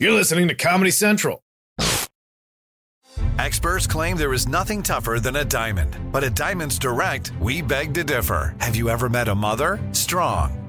You're listening to Comedy Central. Experts claim there is nothing tougher than a diamond. But at Diamonds Direct, we beg to differ. Have you ever met a mother? Strong,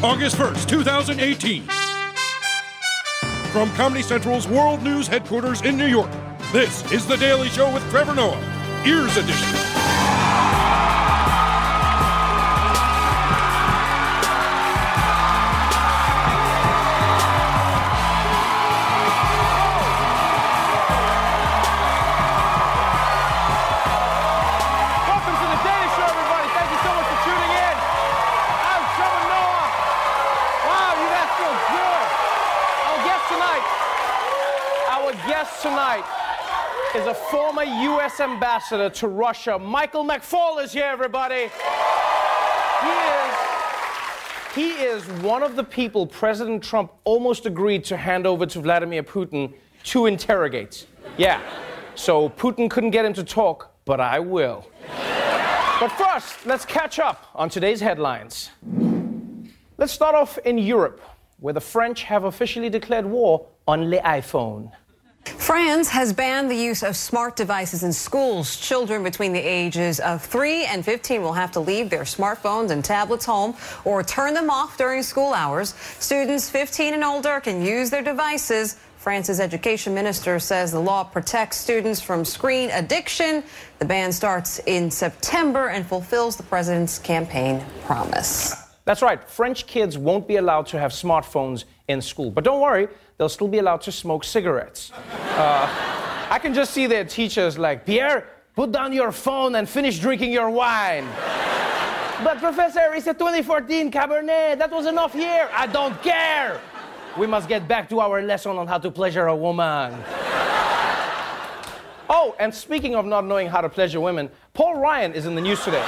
August 1st, 2018. From Comedy Central's World News headquarters in New York, this is The Daily Show with Trevor Noah, Ears Edition. Tonight is a former U.S. ambassador to Russia. Michael McFaul is here, everybody. He is one of the people President Trump almost agreed to hand over to Vladimir Putin to interrogate. Yeah, so Putin couldn't get him to talk, but I will. But first, let's catch up on today's headlines. Let's start off in Europe, where the French have officially declared war on the iPhone. France has banned the use of smart devices in schools. Children between the ages of 3 and 15 will have to leave their smartphones and tablets home or turn them off during school hours. Students 15 and older can use their devices. France's education minister says the law protects students from screen addiction. The ban starts in September and fulfills the president's campaign promise. That's right. French kids won't be allowed to have smartphones in school. But don't worry, they'll still be allowed to smoke cigarettes. I can just see their teachers like, Pierre, put down your phone and finish drinking your wine. But Professor, it's a 2014 Cabernet. That was an off year. I don't care. We must get back to our lesson on how to pleasure a woman. Oh, and speaking of not knowing how to pleasure women, Paul Ryan is in the news today.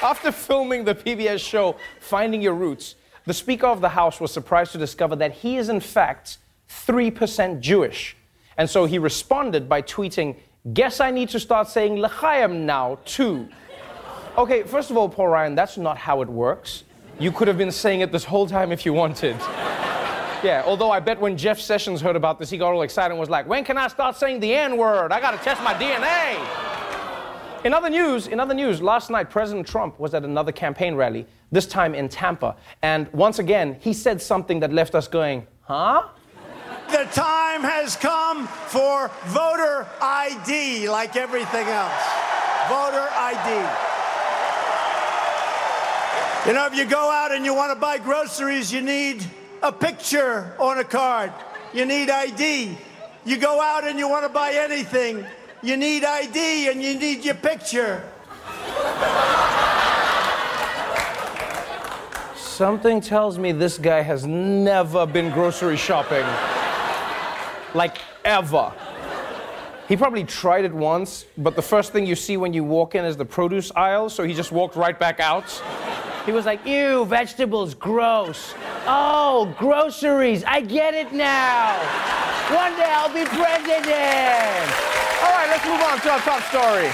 After filming the PBS show, Finding Your Roots, the Speaker of the House was surprised to discover that he is, in fact, 3% Jewish. And so he responded by tweeting, guess I need to start saying l'chaim now, too. Okay, first of all, Paul Ryan, that's not how it works. You could have been saying it this whole time if you wanted. Yeah, although I bet when Jeff Sessions heard about this, he got all excited and was like, when can I start saying the N-word? I gotta test my DNA. In other news, last night President Trump was at another campaign rally, this time in Tampa. And once again, he said something that left us going, huh? The time has come for voter ID, like everything else. Voter ID. You know, if you go out and you want to buy groceries, you need a picture on a card. You need ID. You go out and you want to buy anything, you need ID and you need your picture. Something tells me this guy has never been grocery shopping. Like, ever. He probably tried it once, but the first thing you see when you walk in is the produce aisle, so he just walked right back out. He was like, ew, vegetables, gross. Oh, groceries, I get it now. One day I'll be president. All right, let's move on to our top story.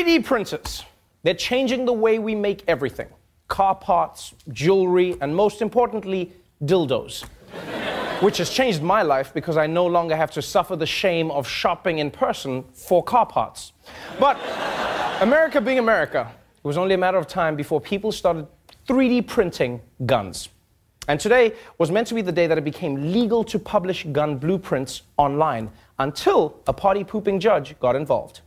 3D printers. They're changing the way we make everything. Car parts, jewelry, and most importantly, dildos. Which has changed my life because I no longer have to suffer the shame of shopping in person for car parts. But America being America, it was only a matter of time before people started 3D printing guns. And today was meant to be the day that it became legal to publish gun blueprints online, until a party-pooping judge got involved.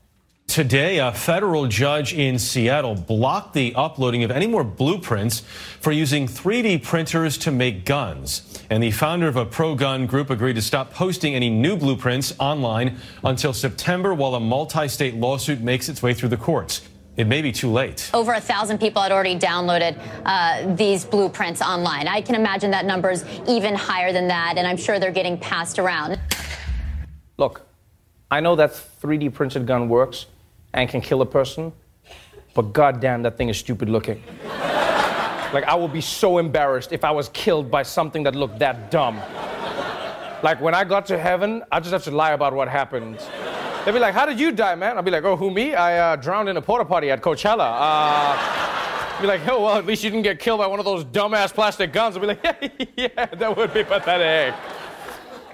Today, a federal judge in Seattle blocked the uploading of any more blueprints for using 3D printers to make guns. And the founder of a pro-gun group agreed to stop posting any new blueprints online until September, while a multi-state lawsuit makes its way through the courts. It may be too late. Over 1,000 people had already downloaded these blueprints online. I can imagine that number is even higher than that, and I'm sure they're getting passed around. Look, I know that 3D printed gun works and can kill a person, but goddamn, that thing is stupid looking. Like, I would be so embarrassed if I was killed by something that looked that dumb. Like, when I got to heaven, I just have to lie about what happened. They'd be like, how did you die, man? I'd be like, oh, who, me? I drowned in a porta potty at Coachella. I'd be like, oh, well, at least you didn't get killed by one of those dumbass plastic guns. I'd be like, yeah, that would be pathetic.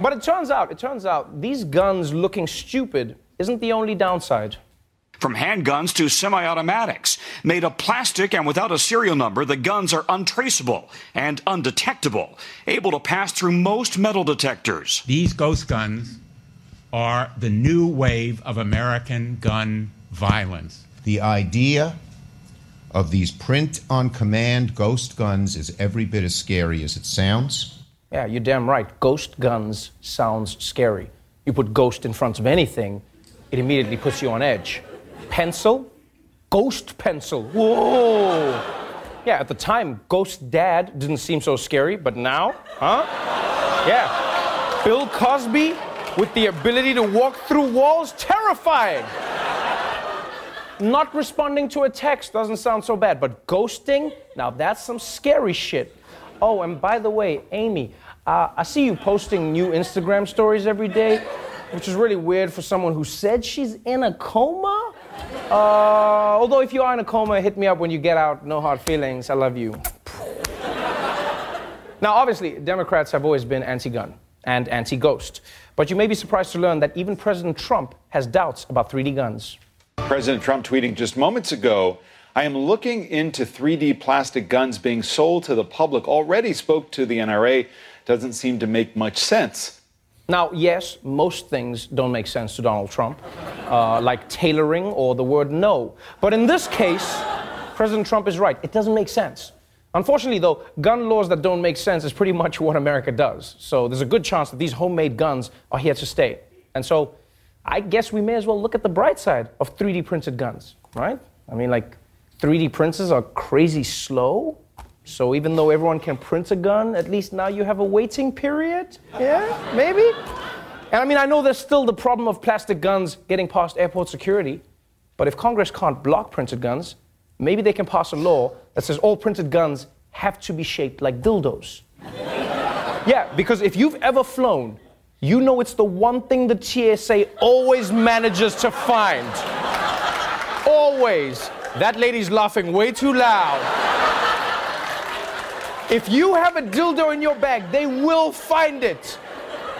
But it turns out, these guns looking stupid isn't the only downside. From handguns to semi-automatics, made of plastic and without a serial number, the guns are untraceable and undetectable, able to pass through most metal detectors. These ghost guns are the new wave of American gun violence. The idea of these print-on-command ghost guns is every bit as scary as it sounds. Yeah, you're damn right. Ghost guns sounds scary. You put ghost in front of anything, it immediately puts you on edge. Pencil? Ghost pencil. Whoa! Yeah, at the time, Ghost Dad didn't seem so scary, but now, huh? Yeah. Bill Cosby with the ability to walk through walls? Terrifying! Not responding to a text doesn't sound so bad, but ghosting? Now that's some scary shit. Oh, and by the way, Amy, I see you posting new Instagram stories every day, which is really weird for someone who said she's in a coma. Although if you are in a coma, hit me up when you get out. No hard feelings. I love you. Now, obviously, Democrats have always been anti-gun and anti-ghost. But you may be surprised to learn that even President Trump has doubts about 3D guns. President Trump tweeting just moments ago, I am looking into 3D plastic guns being sold to the public. Already spoke to the NRA. Doesn't seem to make much sense. Now, yes, most things don't make sense to Donald Trump, like tailoring or the word no. But in this case, President Trump is right. It doesn't make sense. Unfortunately, though, gun laws that don't make sense is pretty much what America does. So there's a good chance that these homemade guns are here to stay. And so I guess we may as well look at the bright side of 3D printed guns, right? I mean, like, 3D printers are crazy slow, so even though everyone can print a gun, at least now you have a waiting period? Yeah, maybe? And I mean, I know there's still the problem of plastic guns getting past airport security, but if Congress can't block printed guns, maybe they can pass a law that says all printed guns have to be shaped like dildos. Yeah, because if you've ever flown, you know it's the one thing the TSA always manages to find. Always. That lady's laughing way too loud. If you have a dildo in your bag, they will find it.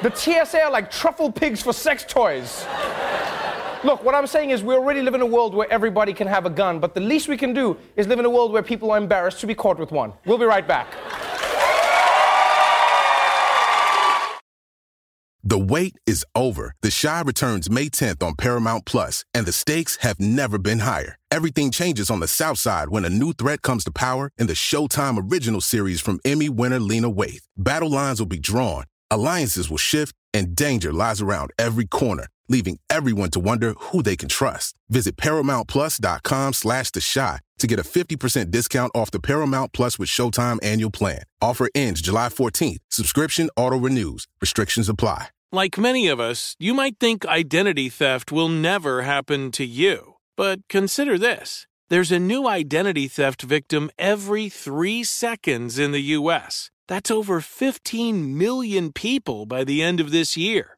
The TSA are like truffle pigs for sex toys. Look, what I'm saying is we already live in a world where everybody can have a gun, but the least we can do is live in a world where people are embarrassed to be caught with one. We'll be right back. The wait is over. The Chi returns May 10th on Paramount+, and the stakes have never been higher. Everything changes on the South Side when a new threat comes to power in the Showtime original series from Emmy winner Lena Waithe. Battle lines will be drawn, alliances will shift, and danger lies around every corner, leaving everyone to wonder who they can trust. Visit ParamountPlus.com/The Chi to get a 50% discount off the Paramount Plus with Showtime annual plan. Offer ends July 14th. Subscription auto-renews. Restrictions apply. Like many of us, you might think identity theft will never happen to you. But consider this. There's a new identity theft victim every 3 seconds in the U.S. That's over 15 million people by the end of this year,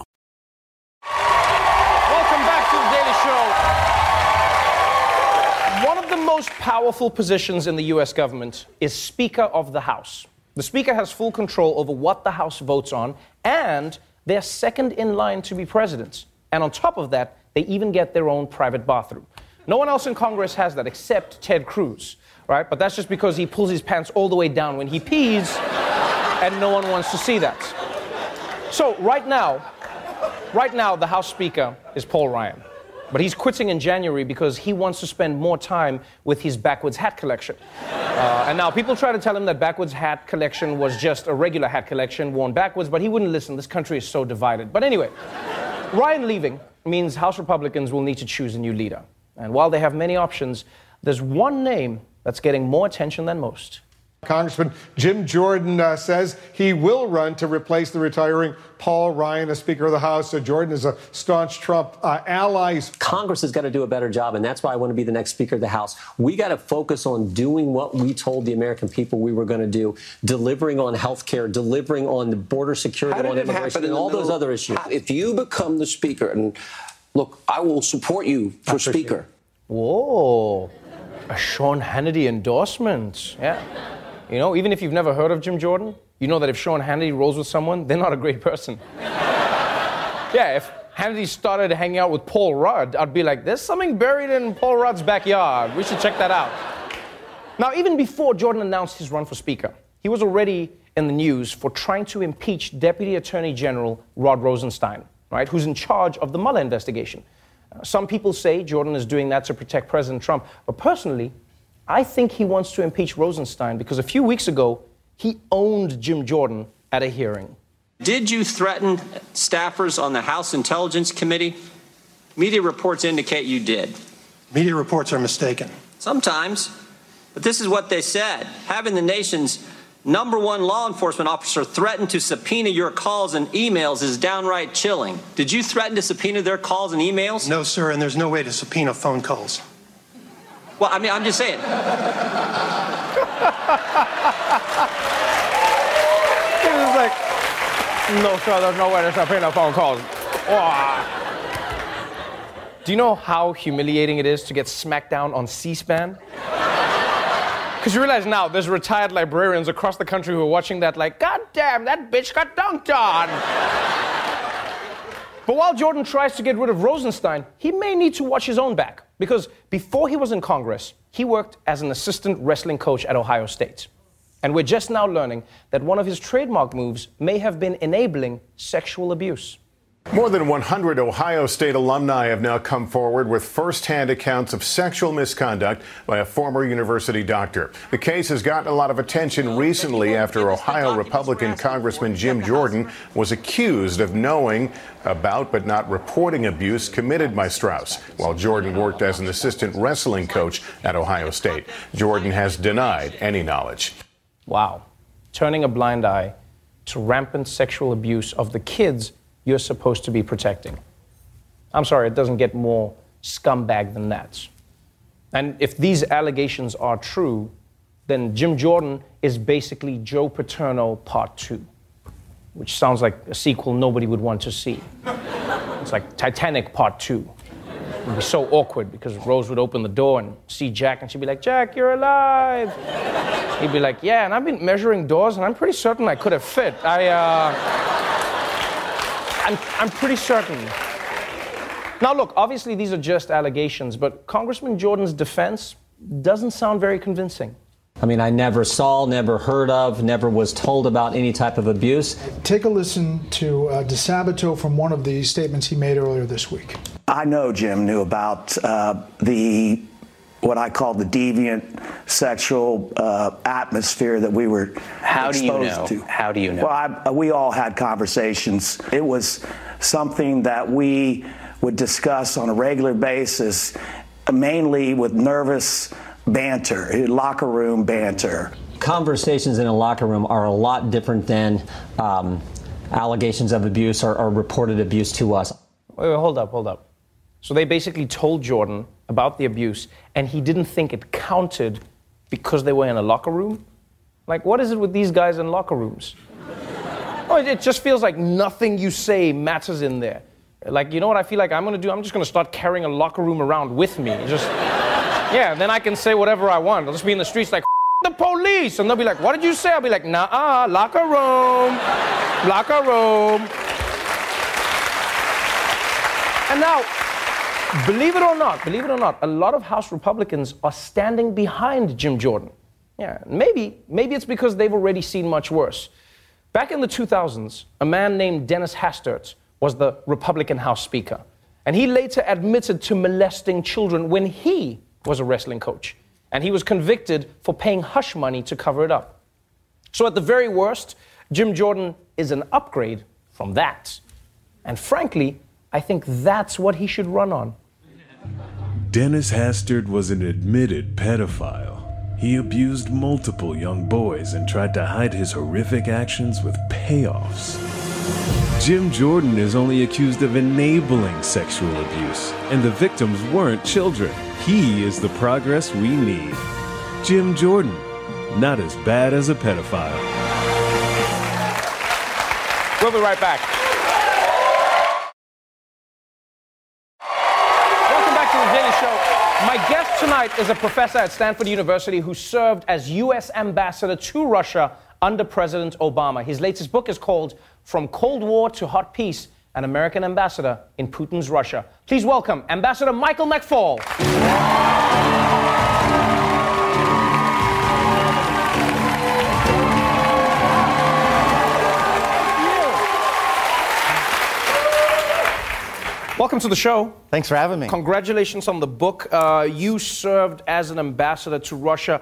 The most powerful positions in the U.S. government is Speaker of the House. The Speaker has full control over what the House votes on, and they're second in line to be presidents. And on top of that, they even get their own private bathroom. No one else in Congress has that except Ted Cruz, right? But that's just because he pulls his pants all the way down when he pees, and no one wants to see that. So right now, the House Speaker is Paul Ryan. But he's quitting in January because he wants to spend more time with his backwards hat collection. And now people try to tell him that backwards hat collection was just a regular hat collection worn backwards, but he wouldn't listen. This country is so divided. But anyway, Ryan leaving means House Republicans will need to choose a new leader. And while they have many options, there's one name that's getting more attention than most. Congressman Jim Jordan says he will run to replace the retiring Paul Ryan as Speaker of the House. So Jordan is a staunch Trump ally. Congress has got to do a better job, and that's why I want to be the next Speaker of the House. We got to focus on doing what we told the American people we were going to do, delivering on health care, delivering on the border security, on immigration, and all those other issues. If you become the Speaker, and look, I will support you for Speaker. Whoa, a Sean Hannity endorsement. Yeah. You know, even if you've never heard of Jim Jordan, you know that if Sean Hannity rolls with someone, they're not a great person. Yeah, if Hannity started hanging out with Paul Rudd, I'd be like, there's something buried in Paul Rudd's backyard. We should check that out. Now, even before Jordan announced his run for Speaker, he was already in the news for trying to impeach Deputy Attorney General Rod Rosenstein, right, who's in charge of the Mueller investigation. Some people say Jordan is doing that to protect President Trump, but personally, I think he wants to impeach Rosenstein because a few weeks ago, he owned Jim Jordan at a hearing. Did you threaten staffers on the House Intelligence Committee? Media reports indicate you did. Media reports are mistaken. Sometimes, but this is what they said. Having the nation's #1 law enforcement officer threaten to subpoena your calls and emails is downright chilling. Did you threaten to subpoena their calls and emails? No, sir, and there's no way to subpoena phone calls. Well, I mean, I'm just saying. He was like, no, sir, there's no way to stop paying our phone calls. Oh. Do you know how humiliating it is to get smacked down on C-SPAN? Because you realize now there's retired librarians across the country who are watching that like, God damn, that bitch got dunked on. But while Jordan tries to get rid of Rosenstein, he may need to watch his own back. Because before he was in Congress, he worked as an assistant wrestling coach at Ohio State. And we're just now learning that one of his trademark moves may have been enabling sexual abuse. More than 100 Ohio State alumni have now come forward with firsthand accounts of sexual misconduct by a former university doctor. The case has gotten a lot of attention recently after Ohio Republican Congressman Jim Jordan was accused of knowing about but not reporting abuse committed by Strauss, while Jordan worked as an assistant wrestling coach at Ohio State. Jordan has denied any knowledge. Wow. turning a blind eye to rampant sexual abuse of the kids you're supposed to be protecting. I'm sorry, it doesn't get more scumbag than that. And if these allegations are true, then Jim Jordan is basically Joe Paterno Part 2, which sounds like a sequel nobody would want to see. It's like Titanic Part 2. It would be so awkward because Rose would open the door and see Jack, and she'd be like, "Jack, you're alive." He'd be like, "Yeah, and I've been measuring doors, and I'm pretty certain I could have fit. I'm pretty certain." Now, look, obviously these are just allegations, but Congressman Jordan's defense doesn't sound very convincing. I mean, I never saw, never heard of, never was told about any type of abuse. Take a listen to DeSabato from one of the statements he made earlier this week. I know Jim knew about what I call the deviant sexual atmosphere that we were exposed to. How do you know? Well, we all had conversations. It was something that we would discuss on a regular basis, mainly with nervous banter, locker room banter. Conversations in a locker room are a lot different than allegations of abuse or reported abuse to us. Wait, hold up. So they basically told Jordan about the abuse, and he didn't think it counted because they were in a locker room? Like, what is it with these guys in locker rooms? Oh, it just feels like nothing you say matters in there. Like, you know what I feel like I'm going to do? I'm just going to start carrying a locker room around with me. Just, yeah, then I can say whatever I want. I'll just be in the streets like, "F*** the police." And they'll be like, "What did you say?" I'll be like, "Nah-uh, locker room. And now, believe it or not, a lot of House Republicans are standing behind Jim Jordan. Yeah, maybe it's because they've already seen much worse. Back in the 2000s, a man named Dennis Hastert was the Republican House Speaker. And he later admitted to molesting children when he was a wrestling coach. And he was convicted for paying hush money to cover it up. So at the very worst, Jim Jordan is an upgrade from that. And frankly, I think that's what he should run on. Dennis Hastert was an admitted pedophile. He abused multiple young boys and tried to hide his horrific actions with payoffs. Jim Jordan is only accused of enabling sexual abuse, and the victims weren't children. He is the progress we need. Jim Jordan, not as bad as a pedophile. We'll be right back. Welcome back to The Daily Show. My guest tonight is a professor at Stanford University who served as U.S. ambassador to Russia under President Obama. His latest book is called From Cold War to Hot Peace, an American ambassador in Putin's Russia. Please welcome Ambassador Michael McFaul. Welcome to the show. Thanks for having me. Congratulations on the book. You served as an ambassador to Russia.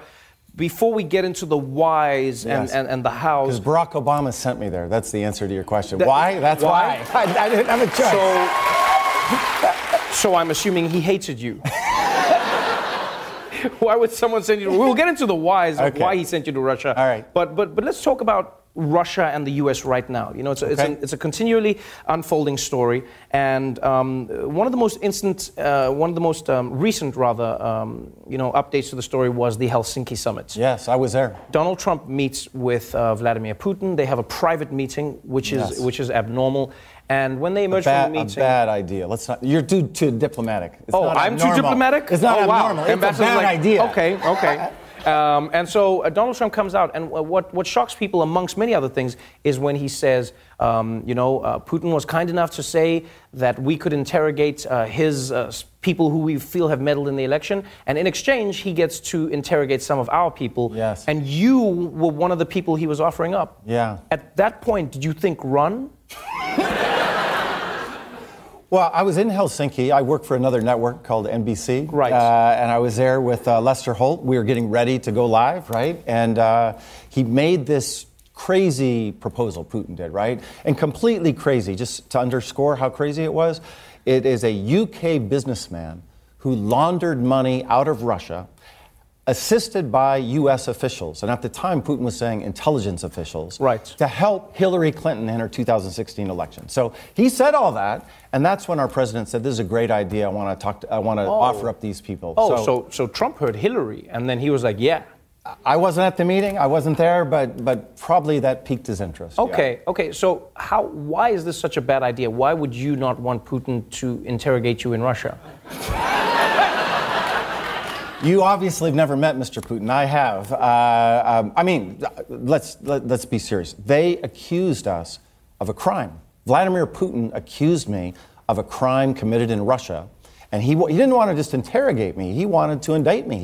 Before we get into the whys and the hows... Because Barack Obama sent me there. That's the answer to your question. Why? That's why. I didn't have a choice. So I'm assuming he hated you. Why would someone send you... We'll get into the whys of why he sent you to Russia. All right. But let's talk about Russia and the U.S. right now. You know, it's a continually unfolding story. And one of the most recent updates to the story was the Helsinki summit. Yes, I was there. Donald Trump meets with Vladimir Putin. They have a private meeting, which is abnormal. And when they emerge from the meeting... A bad idea. Let's not... You're too diplomatic. Too diplomatic? It's not abnormal. Wow. It's a bad idea. Okay. And so Donald Trump comes out, and what shocks people, amongst many other things, is when he says, Putin was kind enough to say that we could interrogate his people who we feel have meddled in the election, and in exchange, he gets to interrogate some of our people. Yes. And you were one of the people he was offering up. Yeah. At that point, did you think run? Well, I was in Helsinki. I work for another network called NBC. Right. And I was there with Lester Holt. We were getting ready to go live, right? And he made this crazy proposal, Putin did, right? And completely crazy, just to underscore how crazy it was. It is a UK businessman who laundered money out of Russia, assisted by U.S. officials, and at the time Putin was saying intelligence officials, right, to help Hillary Clinton in her 2016 election. So he said all that, and that's when our president said, this is a great idea, I want to talk to, I want to offer up these people. So Trump heard Hillary, and then he was like, yeah. I wasn't at the meeting, I wasn't there, but probably that piqued his interest. Okay, so why is this such a bad idea? Why would you not want Putin to interrogate you in Russia? You obviously have never met Mr. Putin. I have. Let's be serious. They accused us of a crime. Vladimir Putin accused me of a crime committed in Russia, and he didn't want to just interrogate me. He wanted to indict me.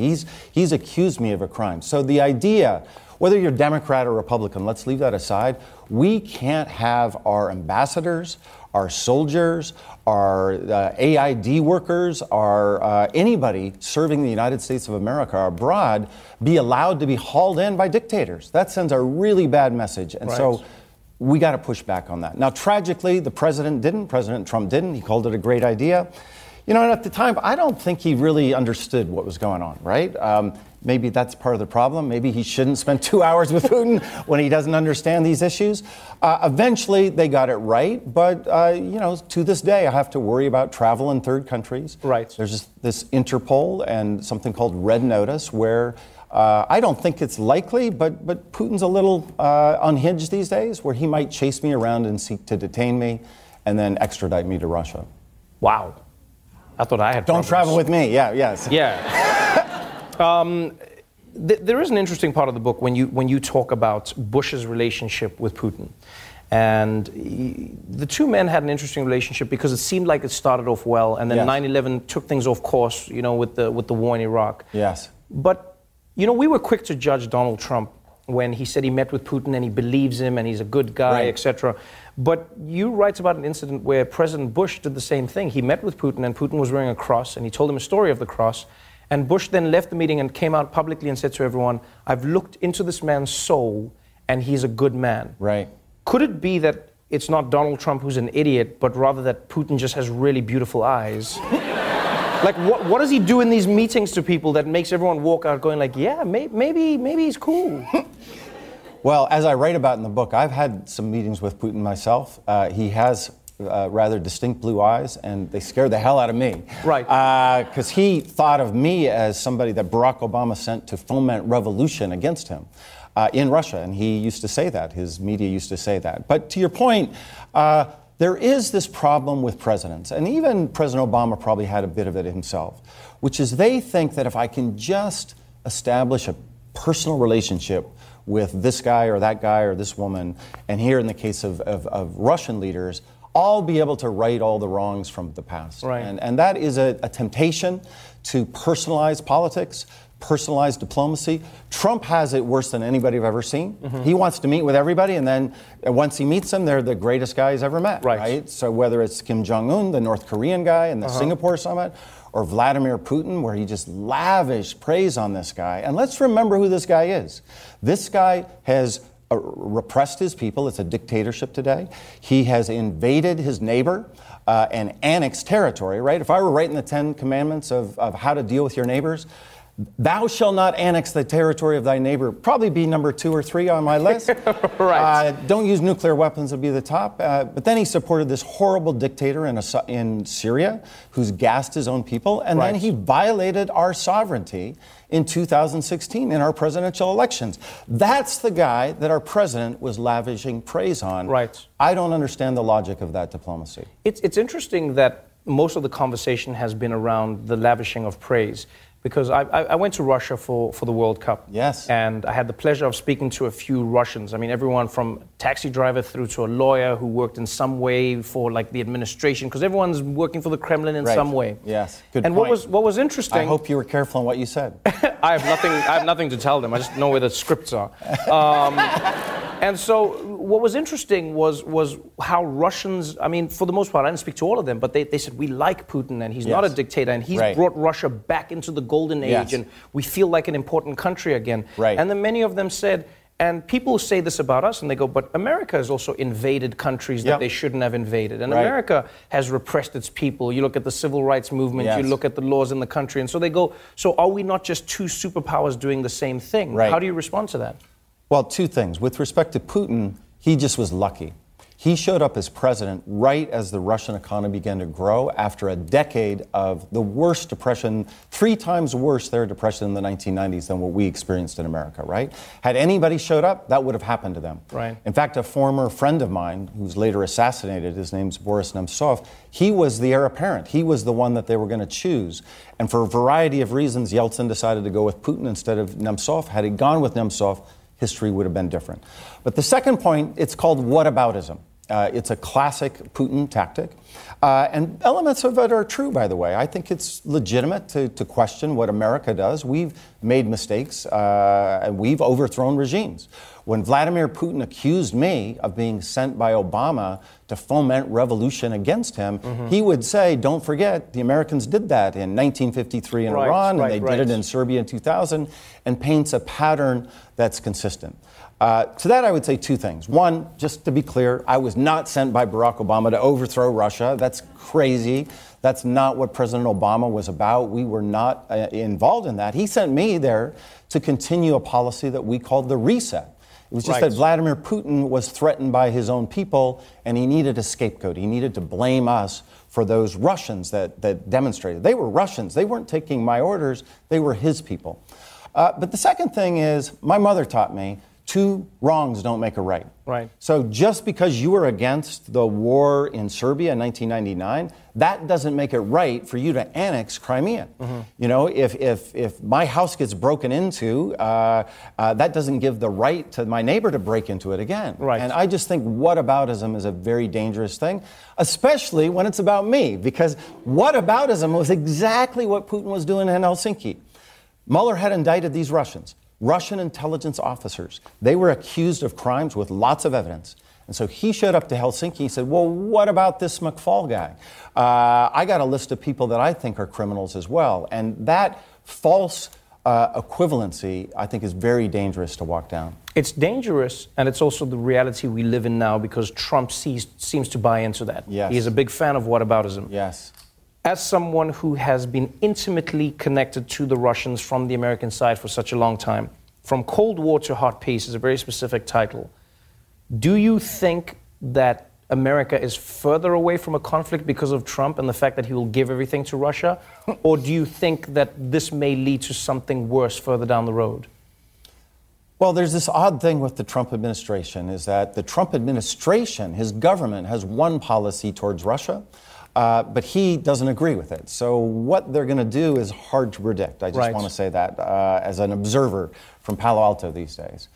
He's accused me of a crime. So the idea, whether you're Democrat or Republican, let's leave that aside. We can't have our ambassadors, our soldiers, our AID workers, our anybody serving the United States of America abroad be allowed to be hauled in by dictators. That sends a really bad message. And so we got to push back on that. Now, tragically, the president didn't. President Trump didn't. He called it a great idea. You know, and at the time, I don't think he really understood what was going on, right? Maybe that's part of the problem. Maybe he shouldn't spend 2 hours with Putin when he doesn't understand these issues. Eventually, they got it right. But, you know, to this day, I have to worry about travel in third countries. Right. There's just this Interpol and something called Red Notice where I don't think it's likely, but Putin's a little unhinged these days where he might chase me around and seek to detain me and then extradite me to Russia. Wow. I thought I had problems. Don't travel with me. Yeah, yes. Yeah. There is an interesting part of the book when you talk about Bush's relationship with Putin. And the two men had an interesting relationship because it seemed like it started off well, and then 9/11 took things off course, you know, with the war in Iraq. Yes. But, you know, we were quick to judge Donald Trump when he said he met with Putin and he believes him and he's a good guy, etc. But you write about an incident where President Bush did the same thing. He met with Putin and Putin was wearing a cross and he told him a story of the cross. And Bush then left the meeting and came out publicly and said to everyone, I've looked into this man's soul and he's a good man. Right. Could it be that it's not Donald Trump who's an idiot, but rather that Putin just has really beautiful eyes? Like, what does he do in these meetings to people that makes everyone walk out going like, yeah, maybe he's cool? Well, as I write about in the book, I've had some meetings with Putin myself. He has rather distinct blue eyes, and they scared the hell out of me. Right. Because he thought of me as somebody that Barack Obama sent to foment revolution against him in Russia, and he used to say that. His media used to say that. But to your point, there is this problem with presidents, and even President Obama probably had a bit of it himself, which is they think that if I can just establish a personal relationship with this guy or that guy or this woman, and here in the case of Russian leaders, I'll be able to right all the wrongs from the past. Right. And that is a temptation to personalize politics, personalized diplomacy. Trump has it worse than anybody I've ever seen. Mm-hmm. He wants to meet with everybody, and then once he meets them, they're the greatest guy he's ever met. Right? So whether it's Kim Jong-un, the North Korean guy, and the Singapore summit, or Vladimir Putin, where he just lavished praise on this guy. And let's remember who this guy is. This guy has repressed his people. It's a dictatorship today. He has invaded his neighbor and annexed territory, right? If I were writing the 10 commandments of how to deal with your neighbors, thou shalt not annex the territory of thy neighbor. Probably be number 2 or 3 on my list. Right. Don't use nuclear weapons would be the top. But then he supported this horrible dictator in Syria who's gassed his own people. And then he violated our sovereignty in 2016 in our presidential elections. That's the guy that our president was lavishing praise on. Right. I don't understand the logic of that diplomacy. It's interesting that most of the conversation has been around the lavishing of praise. Because I went to Russia for the World Cup. Yes. And I had the pleasure of speaking to a few Russians. I mean, everyone from taxi driver through to a lawyer who worked in some way for, like, the administration. Because everyone's working for the Kremlin in some way. Yes, good and point. What was interesting... I hope you were careful in what you said. I have nothing to tell them. I just know where the scripts are. And so what was interesting was how Russians, I mean, for the most part, I didn't speak to all of them, but they said, we like Putin and he's not a dictator and he's brought Russia back into the golden age and we feel like an important country again. Right. And then many of them said, And people say this about us, and they go, but America has also invaded countries that they shouldn't have invaded. And America has repressed its people. You look at the civil rights movement, you look at the laws in the country. And so they go, so are we not just two superpowers doing the same thing? Right. How do you respond to that? Well, two things. With respect to Putin, he just was lucky. He showed up as president right as the Russian economy began to grow after a decade of the worst depression, 3 times worse their depression in the 1990s than what we experienced in America, right? Had anybody showed up, that would have happened to them. Right. In fact, a former friend of mine who was later assassinated, his name's Boris Nemtsov, he was the heir apparent. He was the one that they were going to choose. And for a variety of reasons, Yeltsin decided to go with Putin instead of Nemtsov. Had he gone with Nemtsov, history would have been different. But the second point, it's called whataboutism. It's a classic Putin tactic. And elements of it are true, by the way. I think it's legitimate to question what America does. We've made mistakes, and we've overthrown regimes. When Vladimir Putin accused me of being sent by Obama to foment revolution against him, he would say, don't forget, the Americans did that in 1953 in Iran, and they did it in Serbia in 2000, and paints a pattern that's consistent. To that, I would say two things. One, just to be clear, I was not sent by Barack Obama to overthrow Russia. That's crazy. That's not what President Obama was about. We were not involved in that. He sent me there to continue a policy that we called the reset. It was just that Vladimir Putin was threatened by his own people, and he needed a scapegoat. He needed to blame us for those Russians that demonstrated. They were Russians. They weren't taking my orders. They were his people. But the second thing is, my mother taught me, 2 wrongs don't make a right. Right. So just because you were against the war in Serbia in 1999, that doesn't make it right for you to annex Crimea. You know, if my house gets broken into, that doesn't give the right to my neighbor to break into it again. Right. And I just think whataboutism is a very dangerous thing, especially when it's about me, because whataboutism was exactly what Putin was doing in Helsinki. Mueller had indicted these Russians. Russian intelligence officers. They were accused of crimes with lots of evidence. And so he showed up to Helsinki and said, well, what about this McFaul guy? I got a list of people that I think are criminals as well. And that false equivalency, I think, is very dangerous to walk down. It's dangerous, and it's also the reality we live in now because Trump seems to buy into that. Yes. He is a big fan of whataboutism. Yes. As someone who has been intimately connected to the Russians from the American side for such a long time, From Cold War to Hot Peace is a very specific title. Do you think that America is further away from a conflict because of Trump and the fact that he will give everything to Russia? Or do you think that this may lead to something worse further down the road? Well, there's this odd thing with the Trump administration, is that the Trump administration, his government, has one policy towards Russia. But he doesn't agree with it. So what they're going to do is hard to predict. I just want to say that as an observer from Palo Alto these days.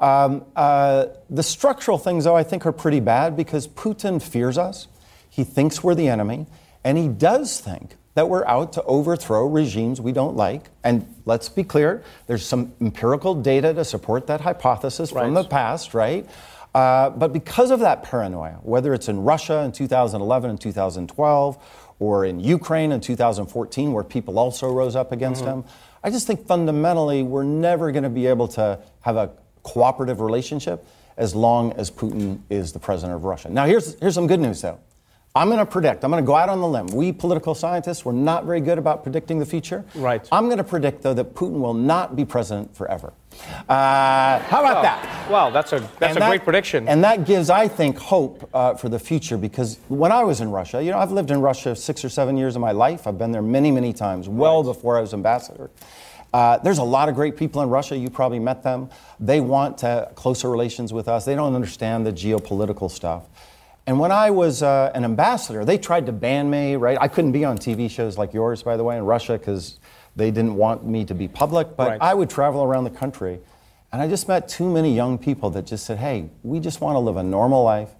The structural things, though, I think are pretty bad because Putin fears us. He thinks we're the enemy. And he does think that we're out to overthrow regimes we don't like. And let's be clear, there's some empirical data to support that hypothesis from the past, right? But because of that paranoia, whether it's in Russia in 2011 and 2012, or in Ukraine in 2014, where people also rose up against him, I just think fundamentally we're never going to be able to have a cooperative relationship as long as Putin is the president of Russia. Now, here's some good news, though. I'm going to predict. I'm going to go out on the limb. We political scientists, we're not very good about predicting the future. Right. I'm going to predict, though, that Putin will not be president forever. How about that? Wow, that's a great prediction. And that gives, I think, hope for the future, because when I was in Russia, you know, I've lived in Russia 6 or 7 years of my life. I've been there many, many times, well before I was ambassador. There's a lot of great people in Russia. You probably met them. They want closer relations with us. They don't understand the geopolitical stuff. And when I was an ambassador, they tried to ban me, right? I couldn't be on TV shows like yours, by the way, in Russia, because they didn't want me to be public, but I would travel around the country, and I just met too many young people that just said, hey, we just want to live a normal life,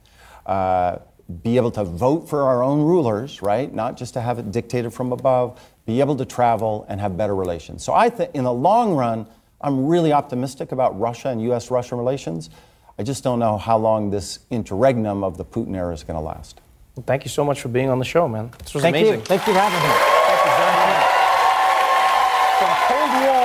be able to vote for our own rulers, right? Not just to have it dictated from above, be able to travel and have better relations. So I think in the long run, I'm really optimistic about Russia and U.S.-Russian relations. I just don't know how long this interregnum of the Putin era is going to last. Well, thank you so much for being on the show, man. This was amazing. Thank you for having me. Thank you very much. From Cold War